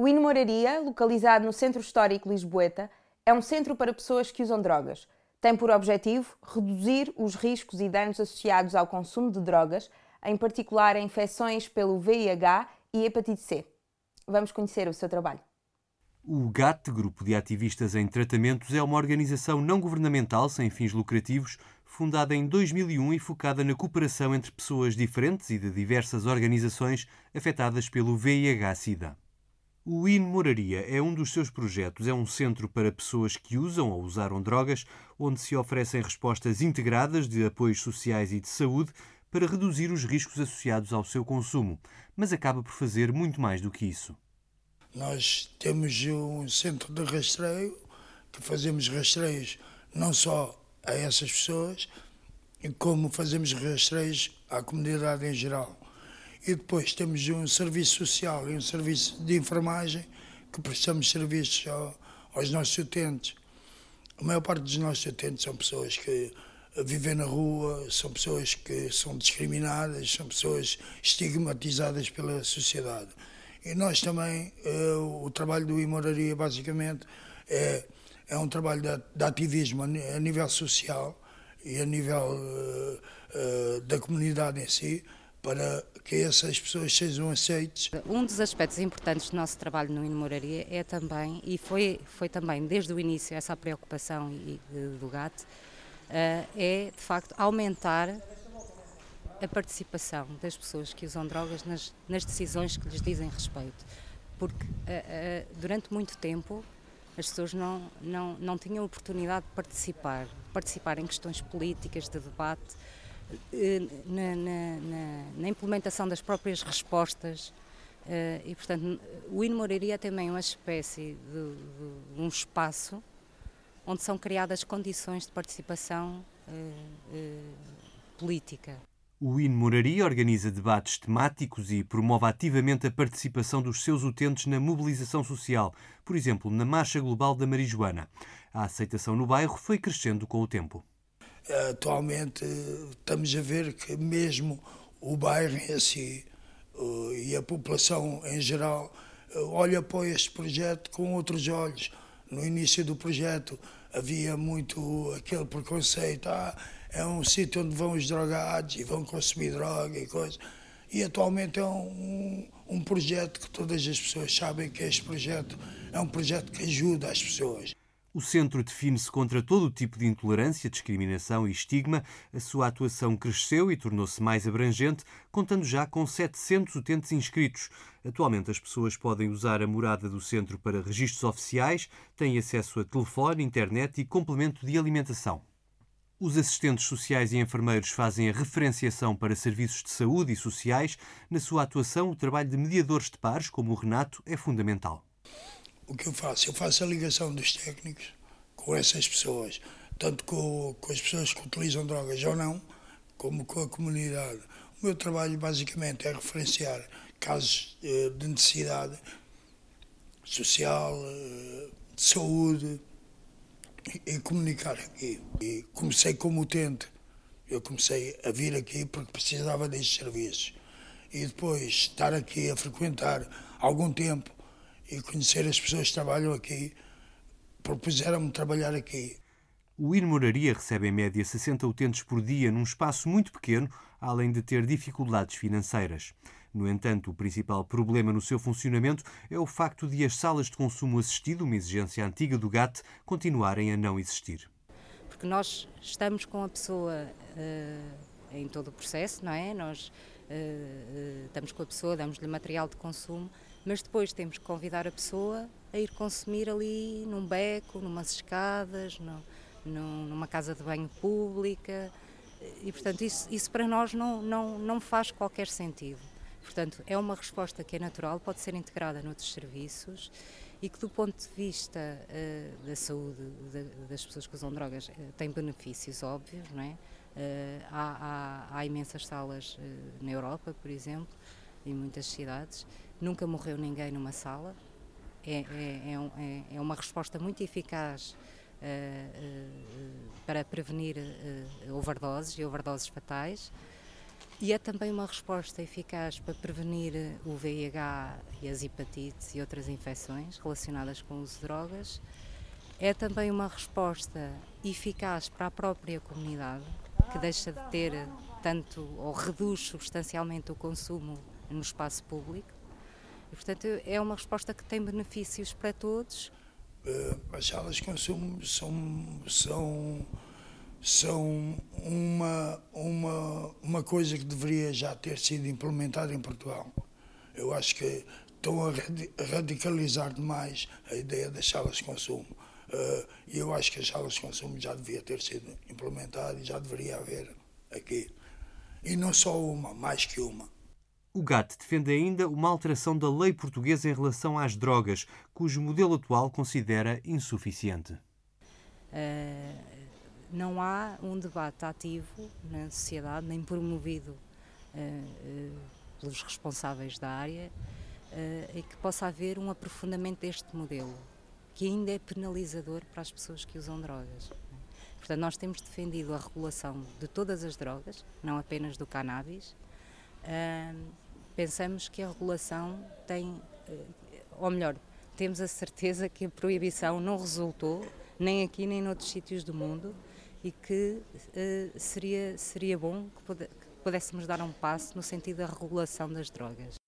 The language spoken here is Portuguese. O Inumoraria, localizado no Centro Histórico Lisboeta, é um centro para pessoas que usam drogas. Tem por objetivo reduzir os riscos e danos associados ao consumo de drogas, em particular a infecções pelo VIH e hepatite C. Vamos conhecer o seu trabalho. O GAT, Grupo de Ativistas em Tratamentos, é uma organização não-governamental sem fins lucrativos, fundada em 2001 e focada na cooperação entre pessoas diferentes e de diversas organizações afetadas pelo VIH-SIDA. O Inumoraria é um dos seus projetos. É um centro para pessoas que usam ou usaram drogas, onde se oferecem respostas integradas de apoios sociais e de saúde para reduzir os riscos associados ao seu consumo, mas acaba por fazer muito mais do que isso. Nós temos um centro de rastreio, que fazemos rastreios não só a essas pessoas, como fazemos rastreios à comunidade em geral. E depois temos um serviço social e um serviço de enfermagem que prestamos serviços aos nossos utentes. A maior parte dos nossos utentes são pessoas que vivem na rua, são pessoas que são discriminadas, são pessoas estigmatizadas pela sociedade. E nós também, o trabalho do Inumoraria basicamente é um trabalho de ativismo a nível social e a nível da comunidade em si, para que essas pessoas sejam aceites. Um dos aspectos importantes do nosso trabalho no Inumoraria é também, e foi também desde o início essa preocupação do GAT, é de facto aumentar a participação das pessoas que usam drogas nas decisões que lhes dizem respeito. Porque durante muito tempo as pessoas não tinham oportunidade de participar em questões políticas, de debate, na implementação das próprias respostas e, portanto, o Inumoraria é também uma espécie de um espaço onde são criadas condições de participação política. O Inumoraria organiza debates temáticos e promove ativamente a participação dos seus utentes na mobilização social, por exemplo, na Marcha Global da Marijuana. A aceitação no bairro foi crescendo com o tempo. Atualmente estamos a ver que mesmo o bairro em si e a população em geral olha para este projeto com outros olhos. No início do projeto havia muito aquele preconceito, é um sítio onde vão os drogados e vão consumir droga e coisa. E atualmente é um projeto que todas as pessoas sabem que este projeto é um projeto que ajuda as pessoas. O centro define-se contra todo o tipo de intolerância, discriminação e estigma. A sua atuação cresceu e tornou-se mais abrangente, contando já com 700 utentes inscritos. Atualmente as pessoas podem usar a morada do centro para registros oficiais, têm acesso a telefone, internet e complemento de alimentação. Os assistentes sociais e enfermeiros fazem a referenciação para serviços de saúde e sociais. Na sua atuação, o trabalho de mediadores de pares, como o Renato, é fundamental. O que eu faço? Eu faço a ligação dos técnicos com essas pessoas, tanto com as pessoas que utilizam drogas ou não, como com a comunidade. O meu trabalho basicamente é referenciar casos de necessidade social, de saúde e comunicar aqui. E comecei como utente, eu comecei a vir aqui porque precisava destes serviços e depois estar aqui a frequentar algum tempo e conhecer as pessoas que trabalham aqui, propuseram-me trabalhar aqui. O Inumoraria recebe em média 60 utentes por dia num espaço muito pequeno, além de ter dificuldades financeiras. No entanto, o principal problema no seu funcionamento é o facto de as salas de consumo assistido, uma exigência antiga do GAT, continuarem a não existir. Porque nós estamos com a pessoa em todo o processo, não é? Nós estamos com a pessoa, damos-lhe material de consumo, mas depois temos que convidar a pessoa a ir consumir ali num beco, numas escadas, numa casa de banho pública e, portanto, isso para nós não faz qualquer sentido. Portanto, é uma resposta que é natural, pode ser integrada noutros serviços e que, do ponto de vista da saúde das pessoas que usam drogas, tem benefícios óbvios, não é? Há imensas salas na Europa, por exemplo, em muitas cidades. Nunca morreu ninguém numa sala, é uma resposta muito eficaz para prevenir overdoses e overdoses fatais E é também uma resposta eficaz para prevenir o VIH e as hepatites e outras infecções relacionadas com o uso de drogas. É também uma resposta eficaz para a própria comunidade, que deixa de ter tanto, ou reduz substancialmente o consumo no espaço público. E, portanto, é uma resposta que tem benefícios para todos. As salas de consumo são uma coisa que deveria já ter sido implementada em Portugal. Eu acho que estão a radicalizar demais a ideia das salas de consumo. E eu acho que as salas de consumo já devia ter sido implementada e já deveria haver aqui. E não só uma, mais que uma. O GAT defende ainda uma alteração da lei portuguesa em relação às drogas, cujo modelo atual considera insuficiente. Não há um debate ativo na sociedade, nem promovido pelos responsáveis da área, e que possa haver um aprofundamento deste modelo, que ainda é penalizador para as pessoas que usam drogas. Portanto, nós temos defendido a regulação de todas as drogas, não apenas do cannabis. Pensamos que a regulação tem, ou melhor, temos a certeza que a proibição não resultou, nem aqui nem noutros sítios do mundo, e que seria bom que pudéssemos dar um passo no sentido da regulação das drogas.